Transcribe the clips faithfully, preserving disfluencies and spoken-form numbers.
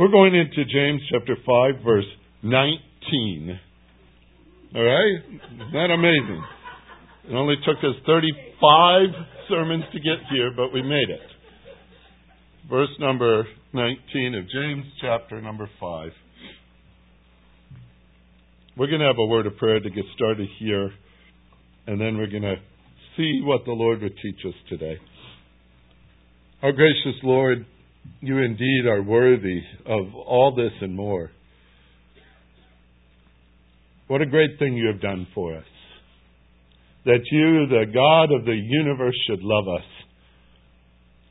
We're going into James chapter five, verse nineteen. All right? Isn't that amazing? It only took us thirty-five sermons to get here, but we made it. Verse number nineteen of James chapter number five. We're going to have a word of prayer to get started here, and then we're going to see what the Lord would teach us today. Our gracious Lord, you indeed are worthy of all this and more. What a great thing you have done for us. That you, the God of the universe, should love us.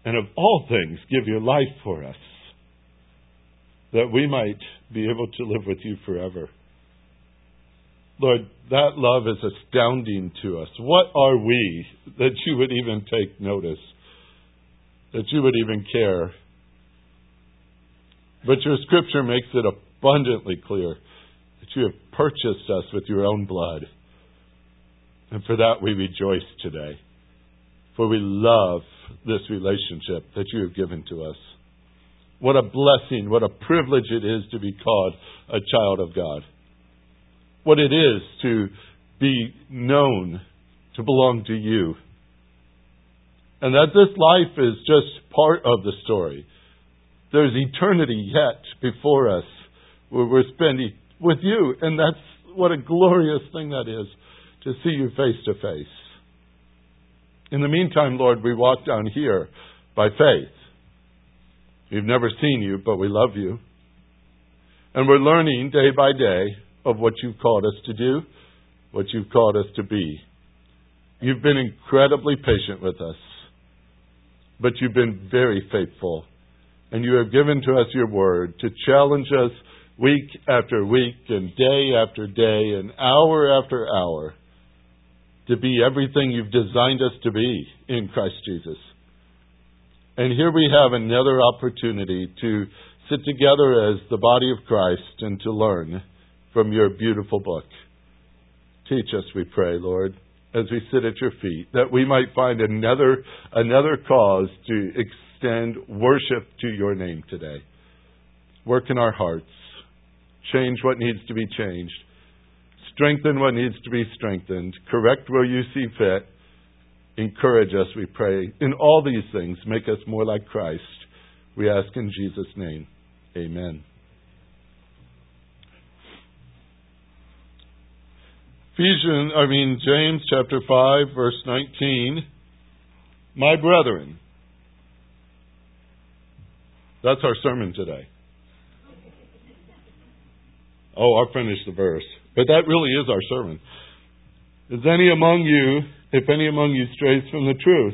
And of all things, give your life for us. That we might be able to live with you forever. Lord, that love is astounding to us. What are we that you would even take notice? That you would even care? But your scripture makes it abundantly clear that you have purchased us with your own blood. And for that we rejoice today. For we love this relationship that you have given to us. What a blessing, what a privilege it is to be called a child of God. What it is to be known, to belong to you. And that this life is just part of the story. There's eternity yet before us where we're spending with you. And that's what a glorious thing that is, to see you face to face. In the meantime, Lord, we walk down here by faith. We've never seen you, but we love you. And we're learning day by day of what you've called us to do, what you've called us to be. You've been incredibly patient with us, but you've been very faithful. And you have given to us your word to challenge us week after week and day after day and hour after hour to be everything you've designed us to be in Christ Jesus. And here we have another opportunity to sit together as the body of Christ and to learn from your beautiful book. Teach us, we pray, Lord, as we sit at your feet, that we might find another another cause to extend worship to your name today. Work in our hearts. Change what needs to be changed. Strengthen what needs to be strengthened. Correct where you see fit. Encourage us, we pray. In all these things, make us more like Christ. We ask in Jesus' name. Amen. Ephesians, I mean, James chapter five, verse nineteen. My brethren. That's our sermon today. Oh, I'll finish the verse. But that really is our sermon. Is any among you, if any among you strays from the truth,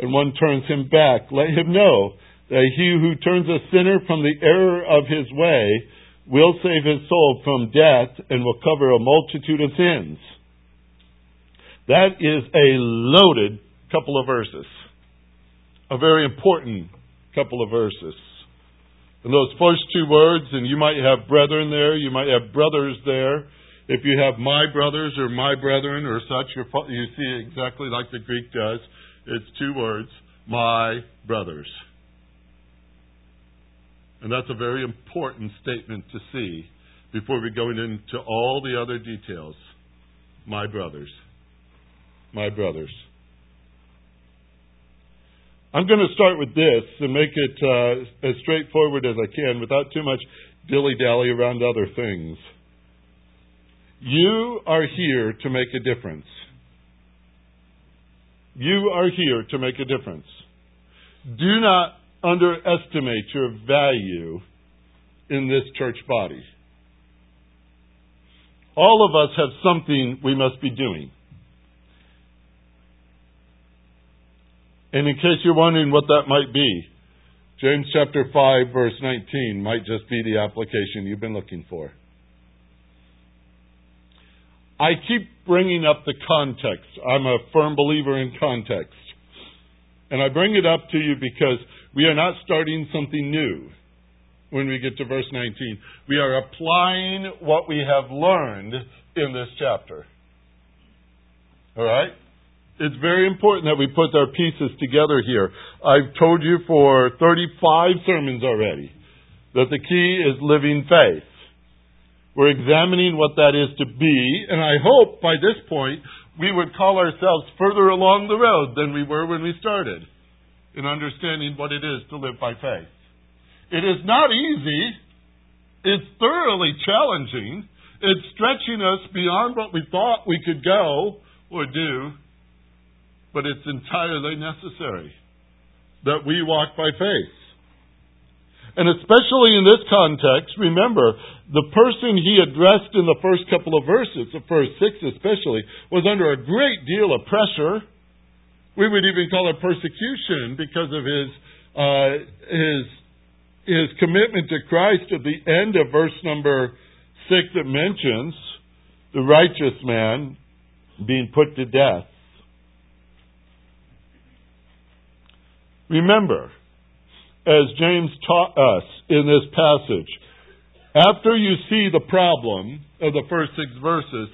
and one turns him back, let him know that he who turns a sinner from the error of his way will save his soul from death and will cover a multitude of sins. That is a loaded couple of verses. A very important couple of verses. And those first two words, and you might have brethren there, you might have brothers there. If you have my brothers or my brethren or such, you're, you see it exactly like the Greek does. It's two words, my brothers. And that's a very important statement to see before we go into all the other details. My brothers. My brothers. I'm going to start with this and make it uh, as straightforward as I can without too much dilly-dally around other things. You are here to make a difference. You are here to make a difference. Do not underestimate your value in this church body. All of us have something we must be doing. And in case you're wondering what that might be, James chapter five, verse nineteen might just be the application you've been looking for. I keep bringing up the context. I'm a firm believer in context. And I bring it up to you because we are not starting something new when we get to verse nineteen. We are applying what we have learned in this chapter. All right? It's very important that we put our pieces together here. I've told you for thirty-five sermons already that the key is living faith. We're examining what that is to be, and I hope by this point we would call ourselves further along the road than we were when we started in understanding what it is to live by faith. It is not easy. It's thoroughly challenging. It's stretching us beyond what we thought we could go or do, but it's entirely necessary that we walk by faith. And especially in this context, remember, the person he addressed in the first couple of verses, the first six especially, was under a great deal of pressure. We would even call it persecution because of his uh, his his commitment to Christ at the end of verse number six that mentions the righteous man being put to death. Remember, as James taught us in this passage, after you see the problem of the first six verses,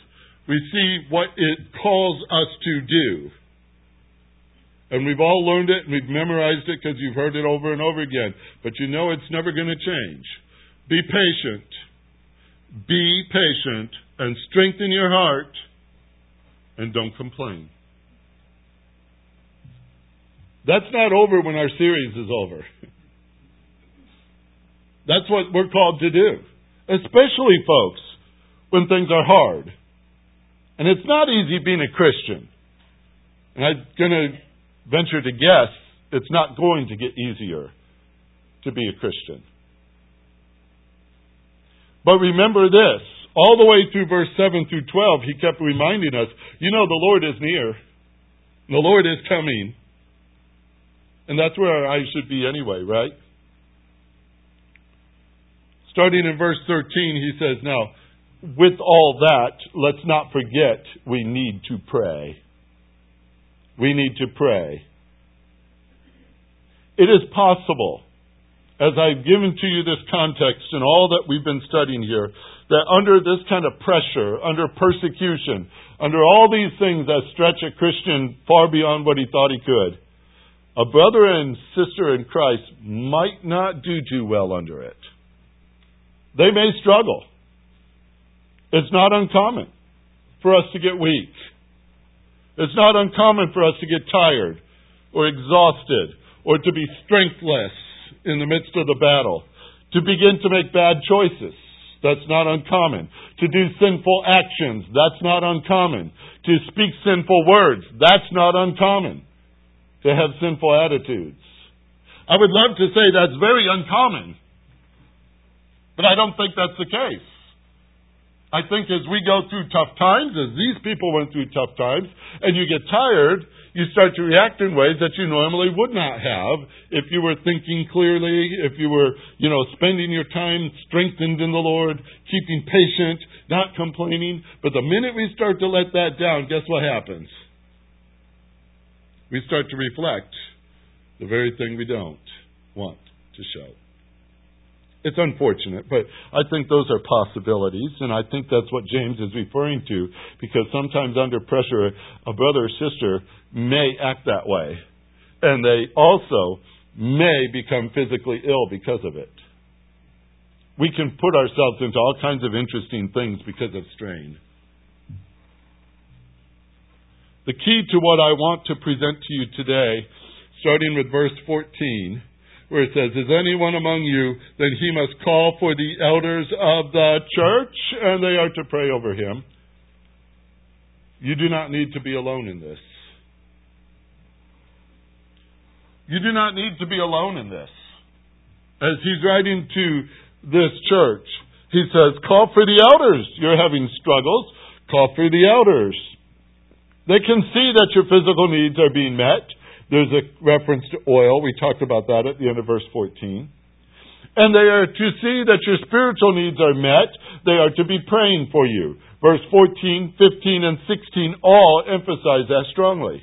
we see what it calls us to do. And we've all learned it and we've memorized it because you've heard it over and over again. But you know it's never going to change. Be patient. Be patient and strengthen your heart and don't complain. That's not over when our series is over. That's what we're called to do. Especially, folks, when things are hard. And it's not easy being a Christian. And I'm going to venture to guess it's not going to get easier to be a Christian. But remember this. All the way through verse seven through twelve, he kept reminding us, you know, the Lord is near. The Lord is coming. And that's where our eyes should be anyway, right? Starting in verse thirteen, he says, now, with all that, let's not forget we need to pray. We need to pray. It is possible, as I've given to you this context and all that we've been studying here, that under this kind of pressure, under persecution, under all these things that stretch a Christian far beyond what he thought he could, a brother and sister in Christ might not do too well under it. They may struggle. It's not uncommon for us to get weak. It's not uncommon for us to get tired or exhausted or to be strengthless in the midst of the battle, to begin to make bad choices. That's not uncommon. To do sinful actions. That's not uncommon. To speak sinful words. That's not uncommon. To have sinful attitudes. I would love to say that's very uncommon. But I don't think that's the case. I think as we go through tough times, as these people went through tough times, and you get tired, you start to react in ways that you normally would not have if you were thinking clearly, if you were, you know, spending your time strengthened in the Lord, keeping patient, not complaining. But the minute we start to let that down, guess what happens? We start to reflect the very thing we don't want to show. It's unfortunate, but I think those are possibilities, and I think that's what James is referring to, because sometimes under pressure, a brother or sister may act that way, and they also may become physically ill because of it. We can put ourselves into all kinds of interesting things because of strain. The key to what I want to present to you today, starting with verse fourteen, where it says, is anyone among you, then he must call for the elders of the church, and they are to pray over him. You do not need to be alone in this. You do not need to be alone in this. As he's writing to this church, he says, call for the elders. You're having struggles. Call for the elders. They can see that your physical needs are being met. There's a reference to oil. We talked about that at the end of verse fourteen. And they are to see that your spiritual needs are met. They are to be praying for you. Verse fourteen, fifteen, and sixteen all emphasize that strongly.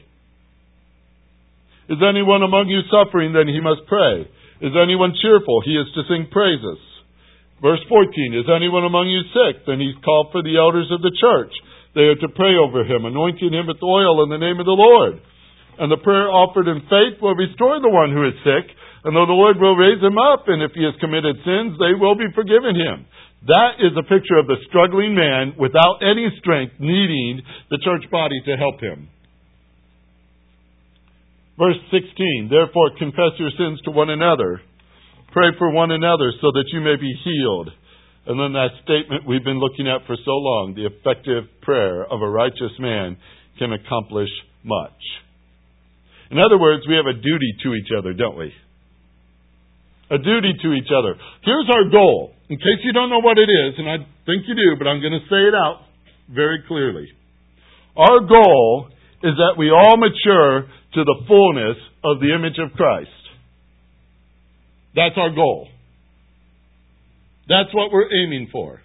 Is anyone among you suffering? Then he must pray. Is anyone cheerful? He is to sing praises. Verse fourteen, is anyone among you sick? Then he's called for the elders of the church. They are to pray over him, anointing him with oil in the name of the Lord. And the prayer offered in faith will restore the one who is sick, And though the Lord will raise him up, and if he has committed sins, they will be forgiven him. That is a picture of the struggling man without any strength needing the church body to help him. Verse sixteen, therefore confess your sins to one another. Pray for one another so that you may be healed. And then that statement we've been looking at for so long, the effective prayer of a righteous man can accomplish much. In other words, we have a duty to each other, don't we? A duty to each other. Here's our goal. In case you don't know what it is, and I think you do, but I'm going to say it out very clearly. Our goal is that we all mature to the fullness of the image of Christ. That's our goal. That's what we're aiming for.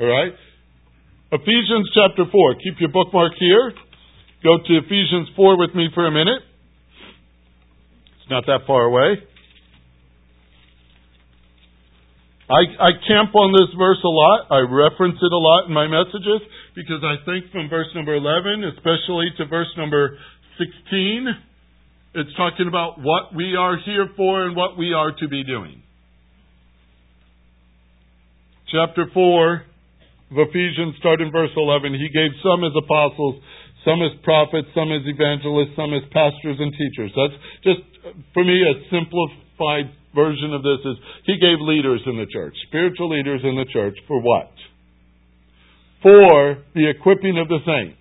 All right? Ephesians chapter four. Keep your bookmark here. Go to Ephesians four with me for a minute. It's not that far away. I, I camp on this verse a lot. I reference it a lot in my messages because I think from verse number eleven, especially to verse number sixteen, it's talking about what we are here for and what we are to be doing. Chapter four of Ephesians, start in verse eleven. He gave some as apostles, some as prophets, some as evangelists, some as pastors and teachers. That's just, for me, a simplified version of this is he gave leaders in the church, spiritual leaders in the church, for what? For the equipping of the saints.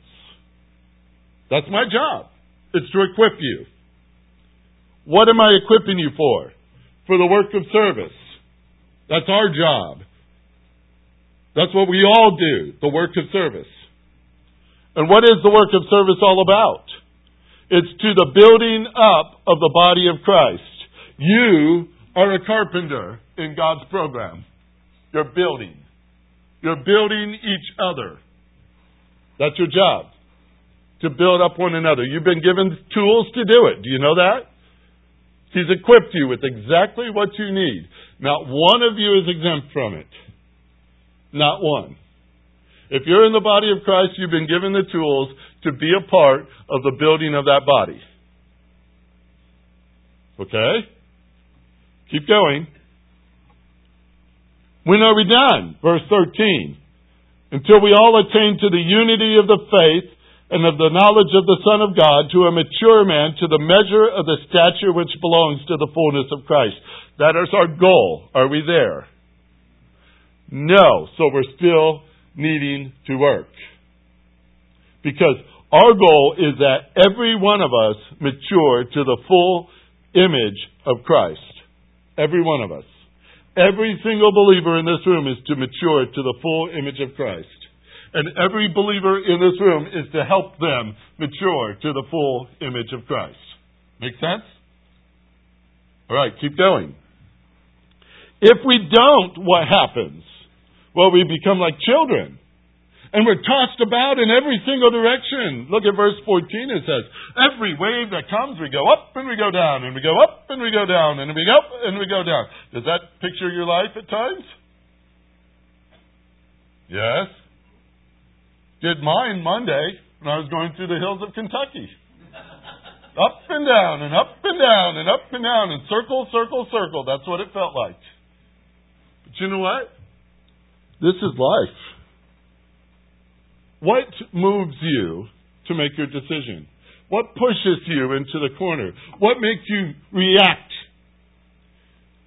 That's my job. It's to equip you. What am I equipping you for? For the work of service. That's our job. That's what we all do, the work of service. And what is the work of service all about? It's to the building up of the body of Christ. You are a carpenter in God's program. You're building. You're building each other. That's your job, to build up one another. You've been given tools to do it. Do you know that? He's equipped you with exactly what you need. Not one of you is exempt from it. Not one. If you're in the body of Christ, you've been given the tools to be a part of the building of that body. Okay? Keep going. When are we done? Verse thirteen. Until we all attain to the unity of the faith and of the knowledge of the Son of God, to a mature man, to the measure of the stature which belongs to the fullness of Christ. That is our goal. Are we there? No. So we're still needing to work. Because our goal is that every one of us mature to the full image of Christ. Every one of us. Every single believer in this room is to mature to the full image of Christ. And every believer in this room is to help them mature to the full image of Christ. Make sense? All right, keep going. If we don't, what happens? Well, we become like children. And we're tossed about in every single direction. Look at verse fourteen. It says, every wave that comes, we go up and we go down, and we go up and we go down, and we go up and we go down. Does that picture your life at times? Yes. Did mine Monday when I was going through the hills of Kentucky. Up and down, and up and down, and up and down, and circle, circle, circle. That's what it felt like. But you know what? This is life. What moves you to make your decision? What pushes you into the corner? What makes you react?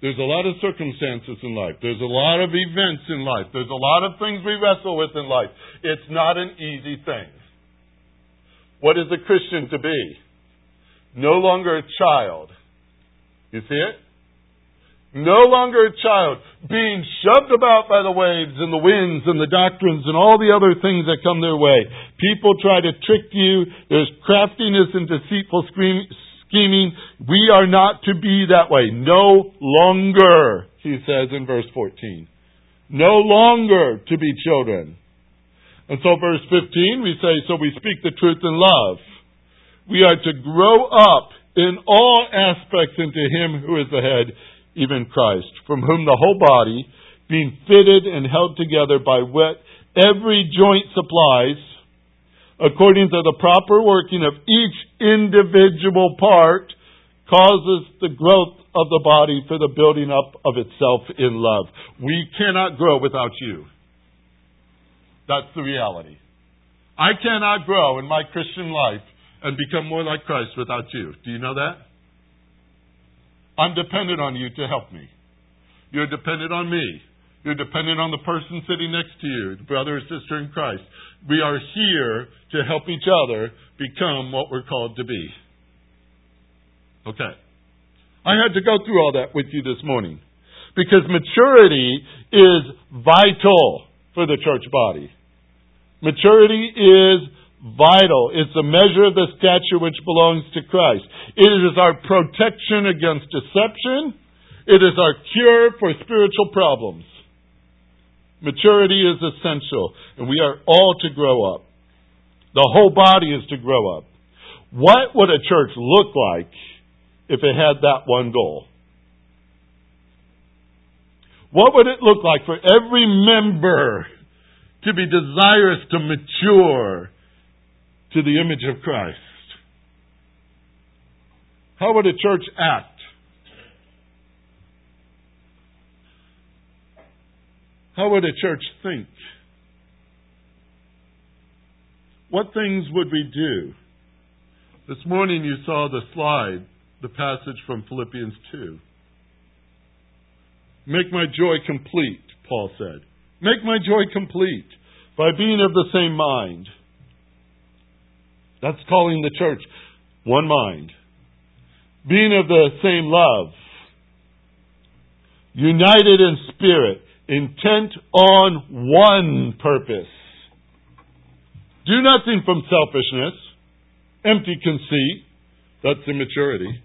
There's a lot of circumstances in life. There's a lot of events in life. There's a lot of things we wrestle with in life. It's not an easy thing. What is a Christian to be? No longer a child. You see it? No longer a child being shoved about by the waves and the winds and the doctrines and all the other things that come their way. People try to trick you. There's craftiness and deceitful scream, scheming. We are not to be that way. No longer, he says in verse fourteen. No longer to be children. And so verse fifteen, we say, so we speak the truth in love. We are to grow up in all aspects into Him who is the head, even Christ, from whom the whole body, being fitted and held together by what every joint supplies, according to the proper working of each individual part, causes the growth of the body for the building up of itself in love. We cannot grow without you. That's the reality. I cannot grow in my Christian life and become more like Christ without you. Do you know that? I'm dependent on you to help me. You're dependent on me. You're dependent on the person sitting next to you, the brother or sister in Christ. We are here to help each other become what we're called to be. Okay. I had to go through all that with you this morning because maturity is vital for the church body. Maturity is vital. It's the measure of the stature which belongs to Christ. It is our protection against deception. It is our cure for spiritual problems. Maturity is essential, and we are all to grow up. The whole body is to grow up. What would a church look like if it had that one goal? What would it look like for every member to be desirous to mature to the image of Christ? How would a church act? How would a church think? What things would we do? This morning you saw the slide, the passage from Philippians two. Make my joy complete, Paul said. Make my joy complete by being of the same mind. That's calling the church one mind. Being of the same love. United in spirit. Intent on one purpose. Do nothing from selfishness. Empty conceit. That's immaturity.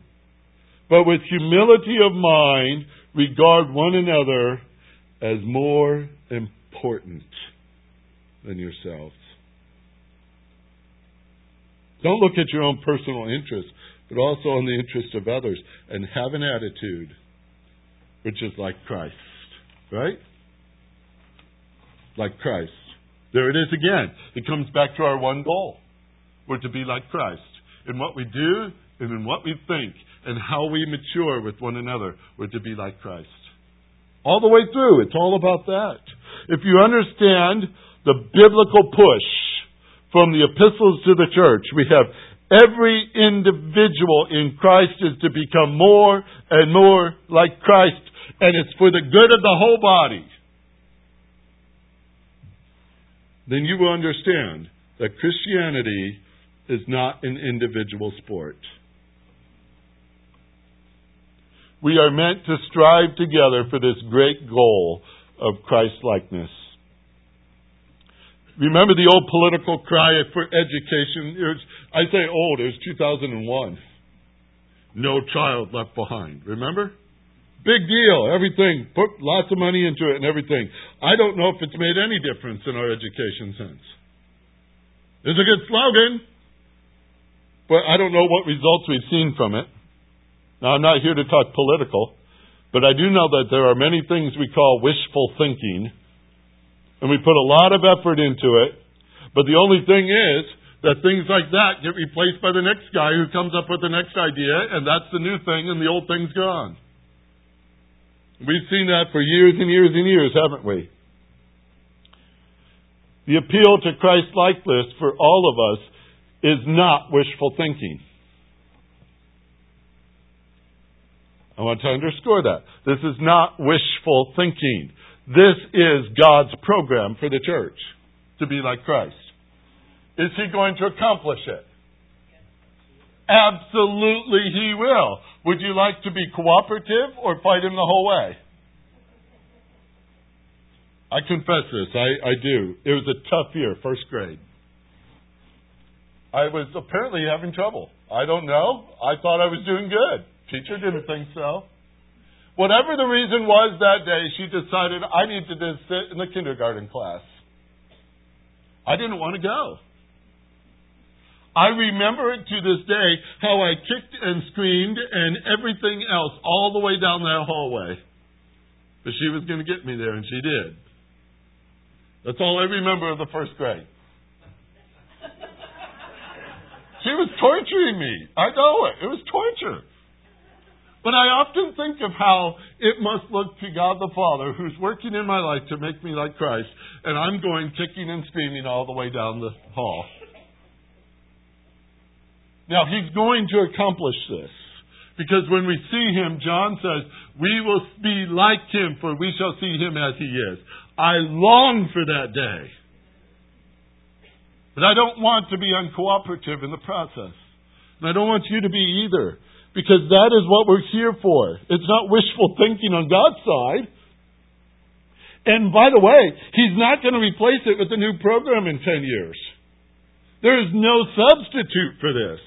But with humility of mind, regard one another as more important than yourselves. Don't look at your own personal interests, but also on the interests of others, and have an attitude which is like Christ. Right? Like Christ. There it is again. It comes back to our one goal. We're to be like Christ in what we do and in what we think and how we mature with one another. We're to be like Christ. All the way through, it's all about that. If you understand the biblical push from the epistles to the church, we have every individual in Christ is to become more and more like Christ, and it's for the good of the whole body. Then you will understand that Christianity is not an individual sport. We are meant to strive together for this great goal of Christ-likeness. Remember the old political cry for education? I say old, it was two thousand one. No child left behind. Remember? Big deal. Everything. Put lots of money into it and everything. I don't know if it's made any difference in our education sense. It's a good slogan, but I don't know what results we've seen from it. Now, I'm not here to talk political, but I do know that there are many things we call wishful thinking, and we put a lot of effort into it, but the only thing is that things like that get replaced by the next guy who comes up with the next idea, and that's the new thing, and the old thing's gone. We've seen that for years and years and years, haven't we? The appeal to Christ-likeness for all of us is not wishful thinking. I want to underscore that. This is not wishful thinking. This is God's program for the church, to be like Christ. Is He going to accomplish it? Absolutely He will. Would you like to be cooperative or fight Him the whole way? I confess this, I, I do. It was a tough year, first grade. I was apparently having trouble. I don't know. I thought I was doing good. Teacher didn't think so. Whatever the reason was that day, she decided I need to sit in the kindergarten class. I didn't want to go. I remember it to this day, how I kicked and screamed and everything else all the way down that hallway. But she was going to get me there, and she did. That's all I remember of the first grade. She was torturing me. I know it. It was torture. But I often think of how it must look to God the Father, who's working in my life to make me like Christ, and I'm going kicking and screaming all the way down the hall. Now, He's going to accomplish this. Because when we see Him, John says, we will be like Him, for we shall see Him as He is. I long for that day. But I don't want to be uncooperative in the process. And I don't want you to be either. Because that is what we're here for. It's not wishful thinking on God's side. And by the way, He's not going to replace it with a new program in ten years. There is no substitute for this.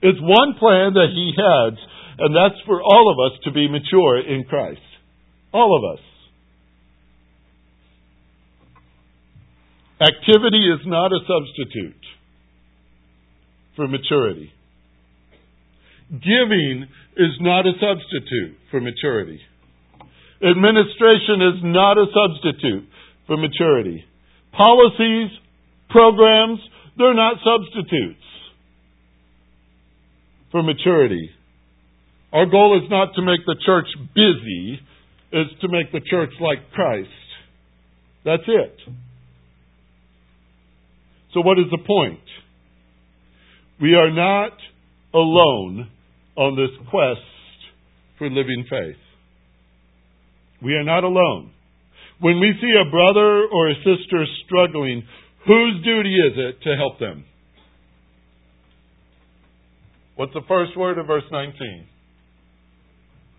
It's one plan that He has, and that's for all of us to be mature in Christ. All of us. Activity is not a substitute for maturity. Giving is not a substitute for maturity. Administration is not a substitute for maturity. Policies, programs, they're not substitutes for maturity. Our goal is not to make the church busy, it's to make the church like Christ. That's it. So what is the point? We are not alone on this quest for living faith. We are not alone. When we see a brother or a sister struggling, whose duty is it to help them? What's the first word of verse nineteen?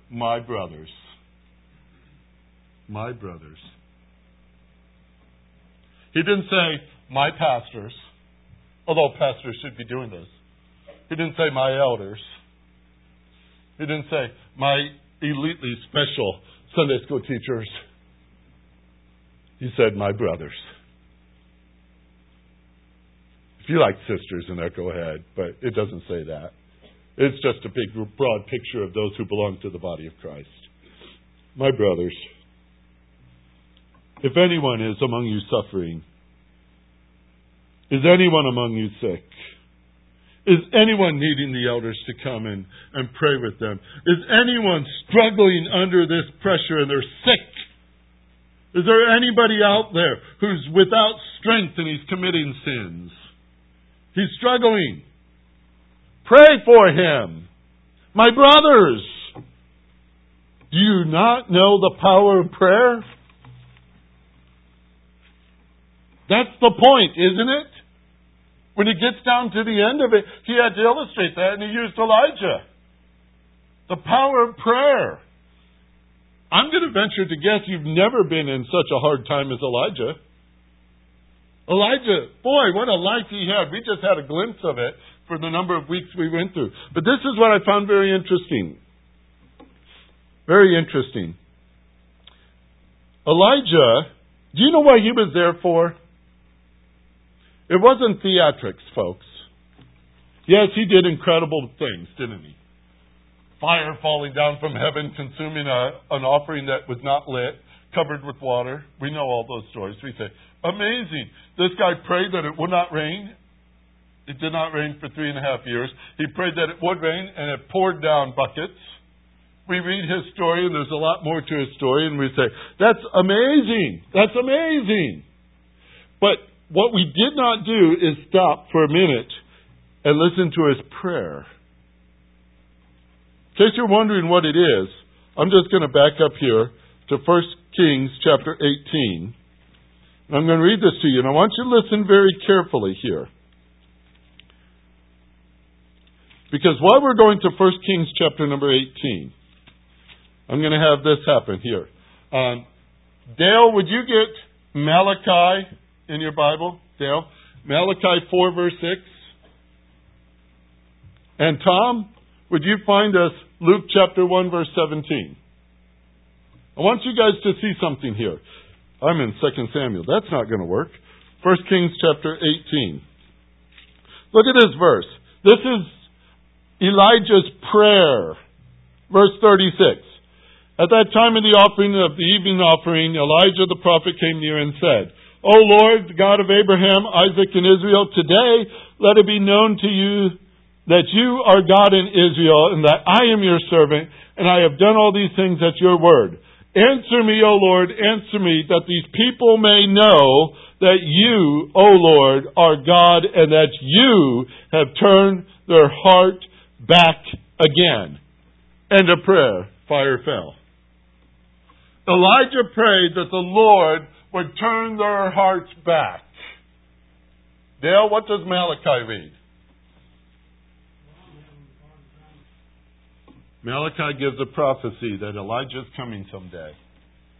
My brothers. My brothers. He didn't say, my pastors, although pastors should be doing this. He didn't say, my elders. He didn't say, my elitely special Sunday school teachers. He said, my brothers. If you like sisters in there, go ahead, but it doesn't say that. It's just a big, broad picture of those who belong to the body of Christ. My brothers, if anyone is among you suffering, is anyone among you sick? Is anyone needing the elders to come and, and pray with them? Is anyone struggling under this pressure and they're sick? Is there anybody out there who's without strength and he's committing sins? He's struggling. Pray for him. My brothers, do you not know the power of prayer? That's the point, isn't it? When he gets down to the end of it, he had to illustrate that, and he used Elijah. The power of prayer. I'm going to venture to guess you've never been in such a hard time as Elijah. Elijah, boy, what a life he had. We just had a glimpse of it for the number of weeks we went through. But this is what I found very interesting. Very interesting. Elijah, do you know what he was there for? It wasn't theatrics, folks. Yes, he did incredible things, didn't he? Fire falling down from heaven, consuming a, an offering that was not lit, covered with water. We know all those stories. We say, amazing. This guy prayed that it would not rain. It did not rain for three and a half years. He prayed that it would rain, and it poured down buckets. We read his story, and there's a lot more to his story, and we say, that's amazing. That's amazing. But what we did not do is stop for a minute and listen to his prayer. In case you're wondering what it is, I'm just going to back up here to First Kings chapter eighteen. And I'm going to read this to you, and I want you to listen very carefully here. Because while we're going to First Kings chapter number eighteen, I'm going to have this happen here. Um, Dale, would you get Malachi in your Bible, Dale? Malachi four, verse six. And Tom, would you find us Luke chapter one, verse seventeen? I want you guys to see something here. I'm in Second Samuel. That's not going to work. First Kings chapter eighteen. Look at this verse. This is Elijah's prayer. Verse thirty-six. At that time of the offering of the evening offering, Elijah the prophet came near and said, O Lord, God of Abraham, Isaac, and Israel, today let it be known to you that you are God in Israel, and that I am your servant, and I have done all these things at your word. Answer me, O Lord, answer me, that these people may know that you, O Lord, are God, and that you have turned their heart back again. End of prayer. Fire fell. Elijah prayed that the Lord would turn their hearts back. Dale, what does Malachi read? Malachi gives a prophecy that Elijah's coming someday.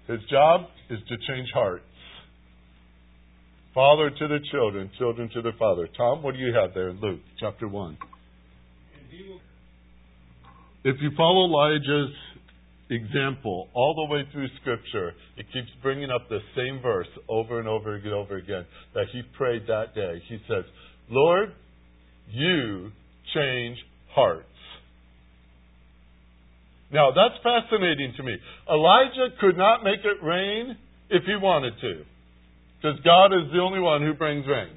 His job is to change hearts. Father to the children, children to the father. Tom, what do you have there in Luke chapter one? If you follow Elijah's example all the way through Scripture, it keeps bringing up the same verse over and over and over again that he prayed that day. He says, Lord, you change hearts. Now, that's fascinating to me. Elijah could not make it rain if he wanted to, because God is the only one who brings rain.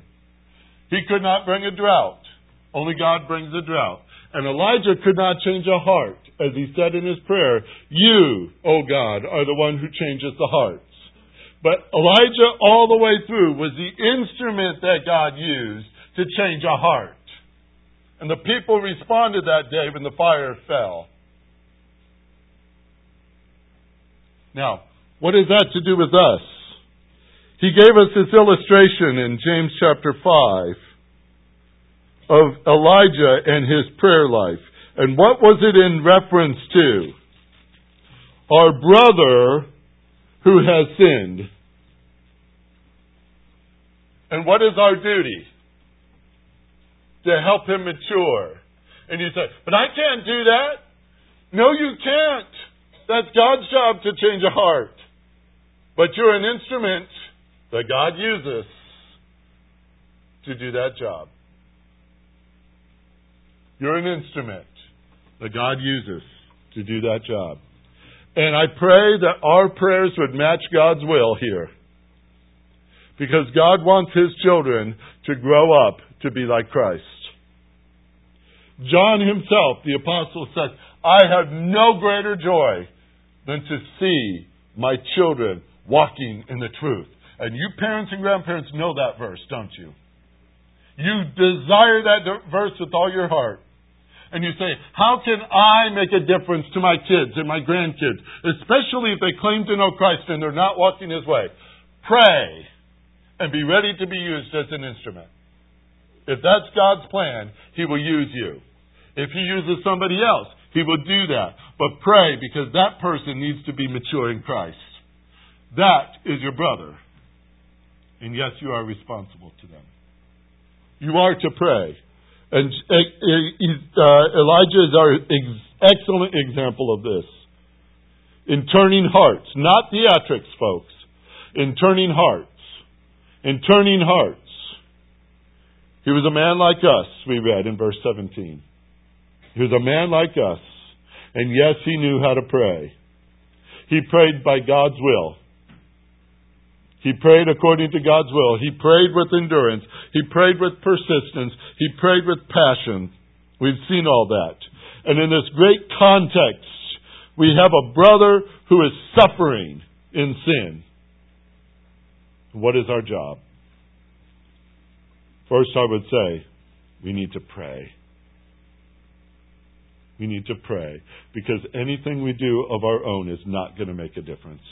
He could not bring a drought. Only God brings a drought. And Elijah could not change a heart. As he said in his prayer, you, O God, are the one who changes the hearts. But Elijah, all the way through, was the instrument that God used to change a heart. And the people responded that day when the fire fell. Now, what is that to do with us? He gave us this illustration in James chapter five of Elijah and his prayer life. And what was it in reference to? Our brother who has sinned. And what is our duty? To help him mature. And you say, but I can't do that. No, you can't. That's God's job to change a heart. But you're an instrument that God uses to do that job. You're an instrument that God uses to do that job. And I pray that our prayers would match God's will here. Because God wants His children to grow up to be like Christ. John himself, the apostle, said, I have no greater joy than to see my children walking in the truth. And you parents and grandparents know that verse, don't you? You desire that verse with all your heart. And you say, how can I make a difference to my kids and my grandkids? Especially if they claim to know Christ and they're not walking His way. Pray and be ready to be used as an instrument. If that's God's plan, He will use you. If He uses somebody else, He will do that. But pray, because that person needs to be mature in Christ. That is your brother. And yes, you are responsible to them. You are to pray. And uh, Elijah is our ex- excellent example of this. In turning hearts. Not theatrics, folks. In turning hearts. In turning hearts. He was a man like us, we read in verse seventeen. He was a man like us. And yes, he knew how to pray. He prayed by God's will. He prayed according to God's will. He prayed with endurance. He prayed with persistence. He prayed with passion. We've seen all that. And in this great context, we have a brother who is suffering in sin. What is our job? First, I would say, we need to pray. We need to pray, because anything we do of our own is not going to make a difference.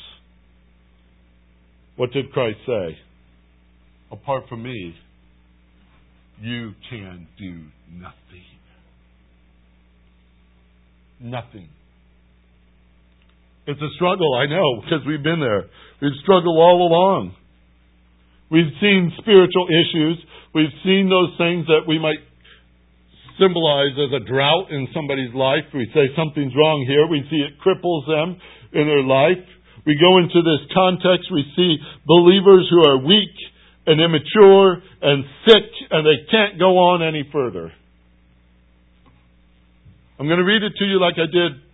What did Christ say? Apart from me, you can do nothing. Nothing. It's a struggle, I know, because we've been there. We've struggled all along. We've seen spiritual issues. We've seen those things that we might symbolize as a drought in somebody's life. We say something's wrong here. We see it cripples them in their life. We go into this context. We see believers who are weak and immature and sick, and they can't go on any further. I'm going to read it to you like I did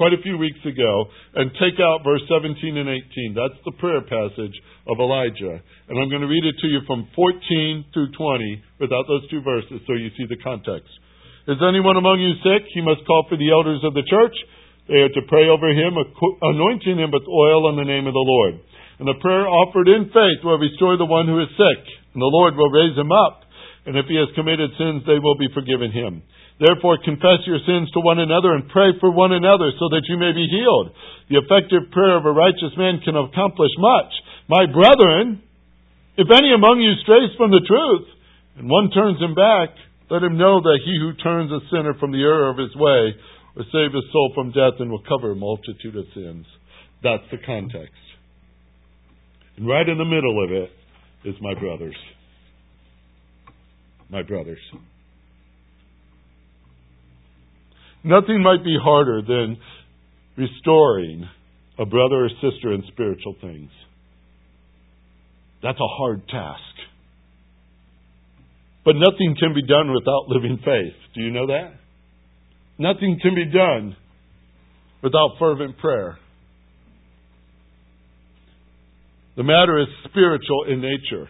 quite a few weeks ago, and take out verse seventeen and eighteen. That's the prayer passage of Elijah. And I'm going to read it to you from fourteen through twenty without those two verses so you see the context. Is anyone among you sick? He must call for the elders of the church. They are to pray over him, anointing him with oil in the name of the Lord. And the prayer offered in faith will restore the one who is sick, and the Lord will raise him up. And if he has committed sins, they will be forgiven him. Therefore, confess your sins to one another and pray for one another so that you may be healed. The effective prayer of a righteous man can accomplish much. My brethren, if any among you strays from the truth, and one turns him back, let him know that he who turns a sinner from the error of his way will save his soul from death and will cover a multitude of sins. That's the context. And right in the middle of it is my brothers. My brothers. Nothing might be harder than restoring a brother or sister in spiritual things. That's a hard task. But nothing can be done without living faith. Do you know that? Nothing can be done without fervent prayer. The matter is spiritual in nature,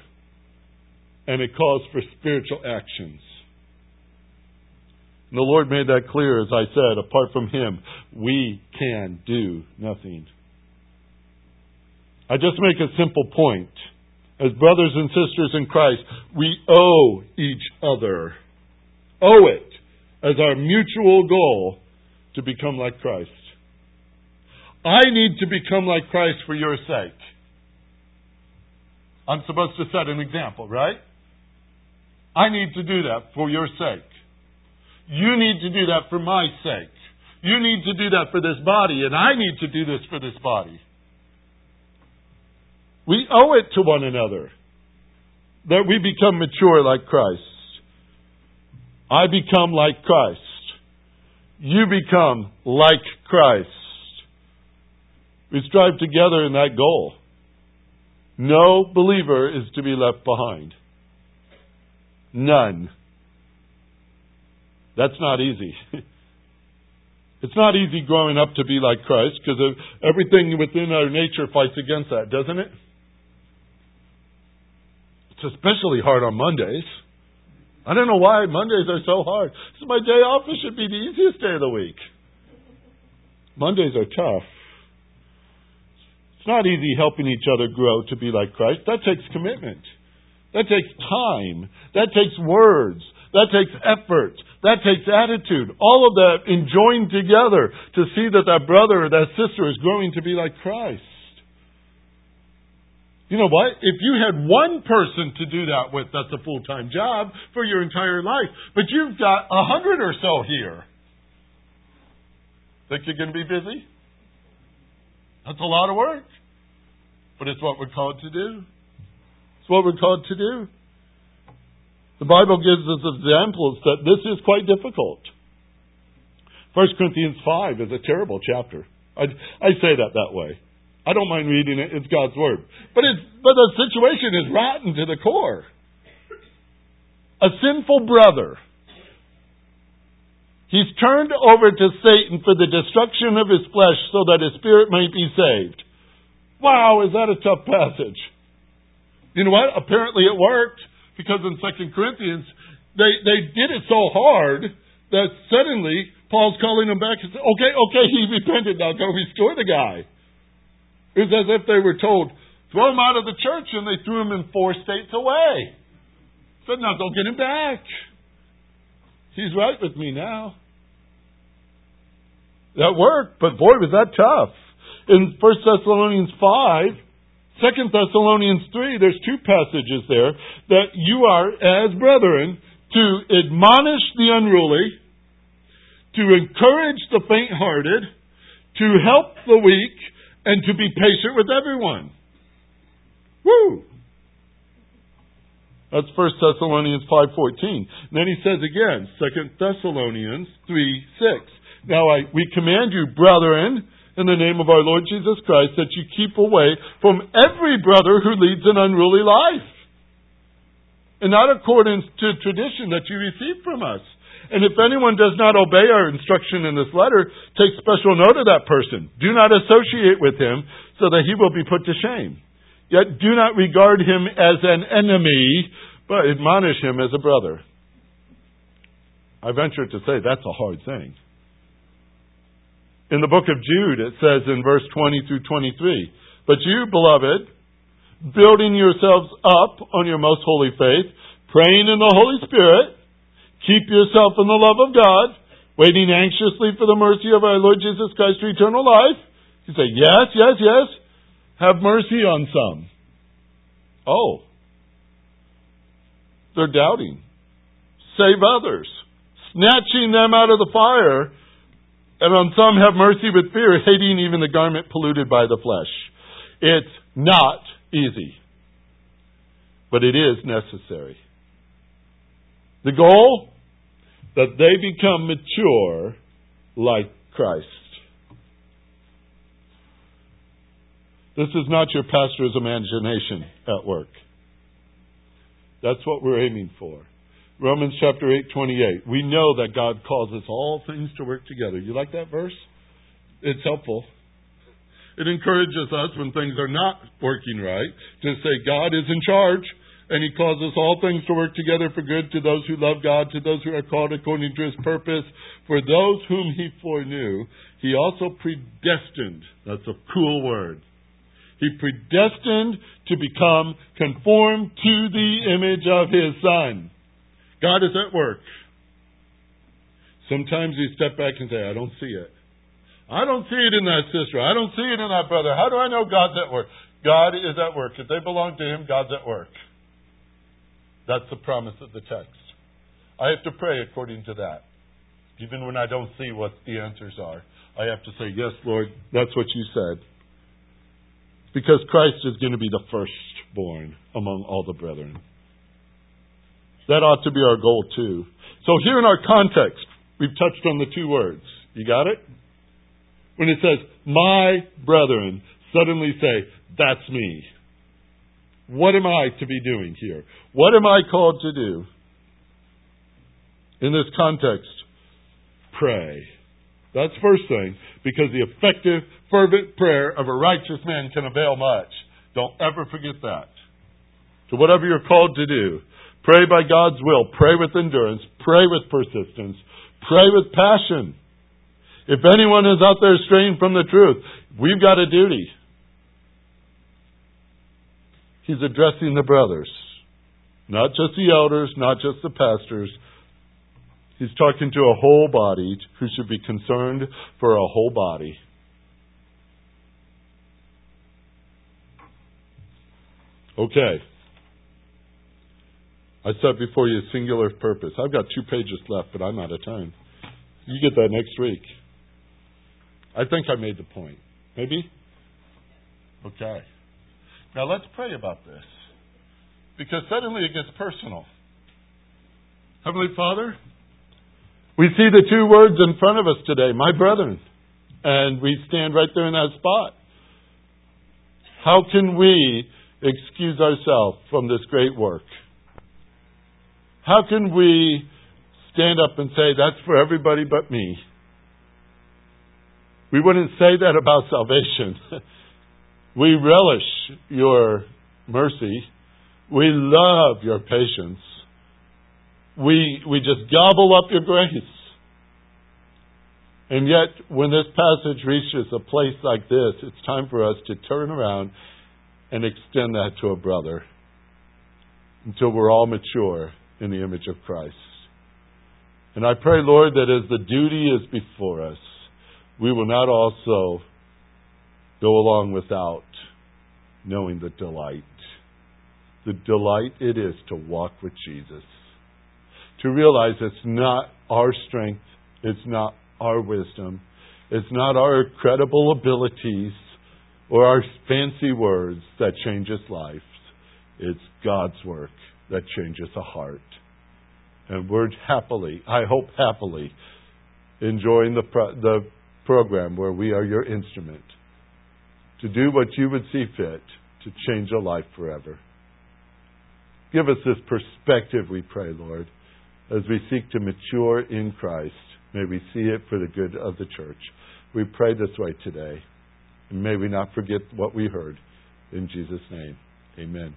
and it calls for spiritual actions. And the Lord made that clear, as I said, apart from Him, we can do nothing. I just make a simple point. As brothers and sisters in Christ, we owe each other, owe it as our mutual goal to become like Christ. I need to become like Christ for your sake. I'm supposed to set an example, right? I need to do that for your sake. You need to do that for my sake. You need to do that for this body, and I need to do this for this body. We owe it to one another that we become mature like Christ. I become like Christ. You become like Christ. We strive together in that goal. No believer is to be left behind. None. That's not easy. It's not easy growing up to be like Christ, because everything within our nature fights against that, doesn't it? It's especially hard on Mondays. I don't know why Mondays are so hard. This is my day off. It should be the easiest day of the week. Mondays are tough. It's not easy helping each other grow to be like Christ. That takes commitment. That takes time. That takes words. That takes effort. That takes attitude. All of that in joining together to see that that brother or that sister is growing to be like Christ. You know what? If you had one person to do that with, that's a full-time job for your entire life. But you've got a hundred or so here. Think you're going to be busy? That's a lot of work. But it's what we're called to do. It's what we're called to do. The Bible gives us examples that this is quite difficult. First Corinthians five is a terrible chapter. I, I say that that way. I don't mind reading it. It's God's Word. But it's, but the situation is rotten to the core. A sinful brother. He's turned over to Satan for the destruction of his flesh so that his spirit might be saved. Wow, is that a tough passage? You know what? Apparently it worked, because in Second Corinthians, they, they did it so hard that suddenly Paul's calling them back and said, okay, okay, he repented now. Go restore the guy. It was as if they were told, throw him out of the church, and they threw him in four states away. Said, now go get him back. He's right with me now. That worked, but boy, was that tough. In First Thessalonians five, Second Thessalonians three, there's two passages there, that you are, as brethren, to admonish the unruly, to encourage the faint-hearted, to help the weak, and to be patient with everyone. Woo! That's First Thessalonians five fourteen. Then he says again, Second Thessalonians three six. Now I, we command you, brethren, in the name of our Lord Jesus Christ, that you keep away from every brother who leads an unruly life, and not according to tradition that you receive from us. And if anyone does not obey our instruction in this letter, take special note of that person. Do not associate with him, so that he will be put to shame. Yet do not regard him as an enemy, but admonish him as a brother. I venture to say that's a hard thing. In the book of Jude, it says in verse twenty through twenty-three, "But you, beloved, building yourselves up on your most holy faith, praying in the Holy Spirit, keep yourself in the love of God, waiting anxiously for the mercy of our Lord Jesus Christ for eternal life." You say, yes, yes, yes. Have mercy on some. Oh. They're doubting. Save others. Snatching them out of the fire. And on some have mercy with fear, hating even the garment polluted by the flesh. It's not easy. But it is necessary. The goal? That they become mature like Christ. This is not your pastor's imagination at work. That's what we're aiming for. Romans chapter eight, twenty-eight. We know that God causes all things to work together. You like that verse? It's helpful. It encourages us when things are not working right to say God is in charge. And He causes all things to work together for good to those who love God, to those who are called according to His purpose. For those whom He foreknew, He also predestined. That's a cool word. He predestined to become conformed to the image of His Son. God is at work. Sometimes we step back and say, I don't see it. I don't see it in that sister. I don't see it in that brother. How do I know God's at work? God is at work. If they belong to Him, God's at work. That's the promise of the text. I have to pray according to that. Even when I don't see what the answers are, I have to say, yes, Lord, that's what you said. Because Christ is going to be the firstborn among all the brethren. That ought to be our goal too. So here in our context, we've touched on the two words. You got it? When it says, my brethren, suddenly say, that's me. What am I to be doing here? What am I called to do? In this context, pray. That's the first thing, because the effective, fervent prayer of a righteous man can avail much. Don't ever forget that. So whatever you're called to do, pray by God's will. Pray with endurance. Pray with persistence. Pray with passion. If anyone is out there straying from the truth, we've got a duty. He's addressing the brothers, not just the elders, not just the pastors. He's talking to a whole body who should be concerned for a whole body. Okay. I set before you a singular purpose. I've got two pages left, but I'm out of time. You get that next week. I think I made the point. Maybe? Okay. Now let's pray about this, because suddenly it gets personal. Heavenly Father, we see the two words in front of us today, my brethren, and we stand right there in that spot. How can we excuse ourselves from this great work? How can we stand up and say, that's for everybody but me? We wouldn't say that about salvation. We relish your mercy. We love your patience. We we just gobble up your grace. And yet, when this passage reaches a place like this, it's time for us to turn around and extend that to a brother until we're all mature in the image of Christ. And I pray, Lord, that as the duty is before us, we will not also go along without knowing the delight. The delight it is to walk with Jesus. To realize it's not our strength. It's not our wisdom. It's not our credible abilities or our fancy words that changes lives. It's God's work that changes a heart. And we're happily, I hope happily, enjoying the pro- the program where we are your instrument to do what you would see fit, to change a life forever. Give us this perspective, we pray, Lord, as we seek to mature in Christ. May we see it for the good of the church. We pray this way today. And may we not forget what we heard. In Jesus' name, amen.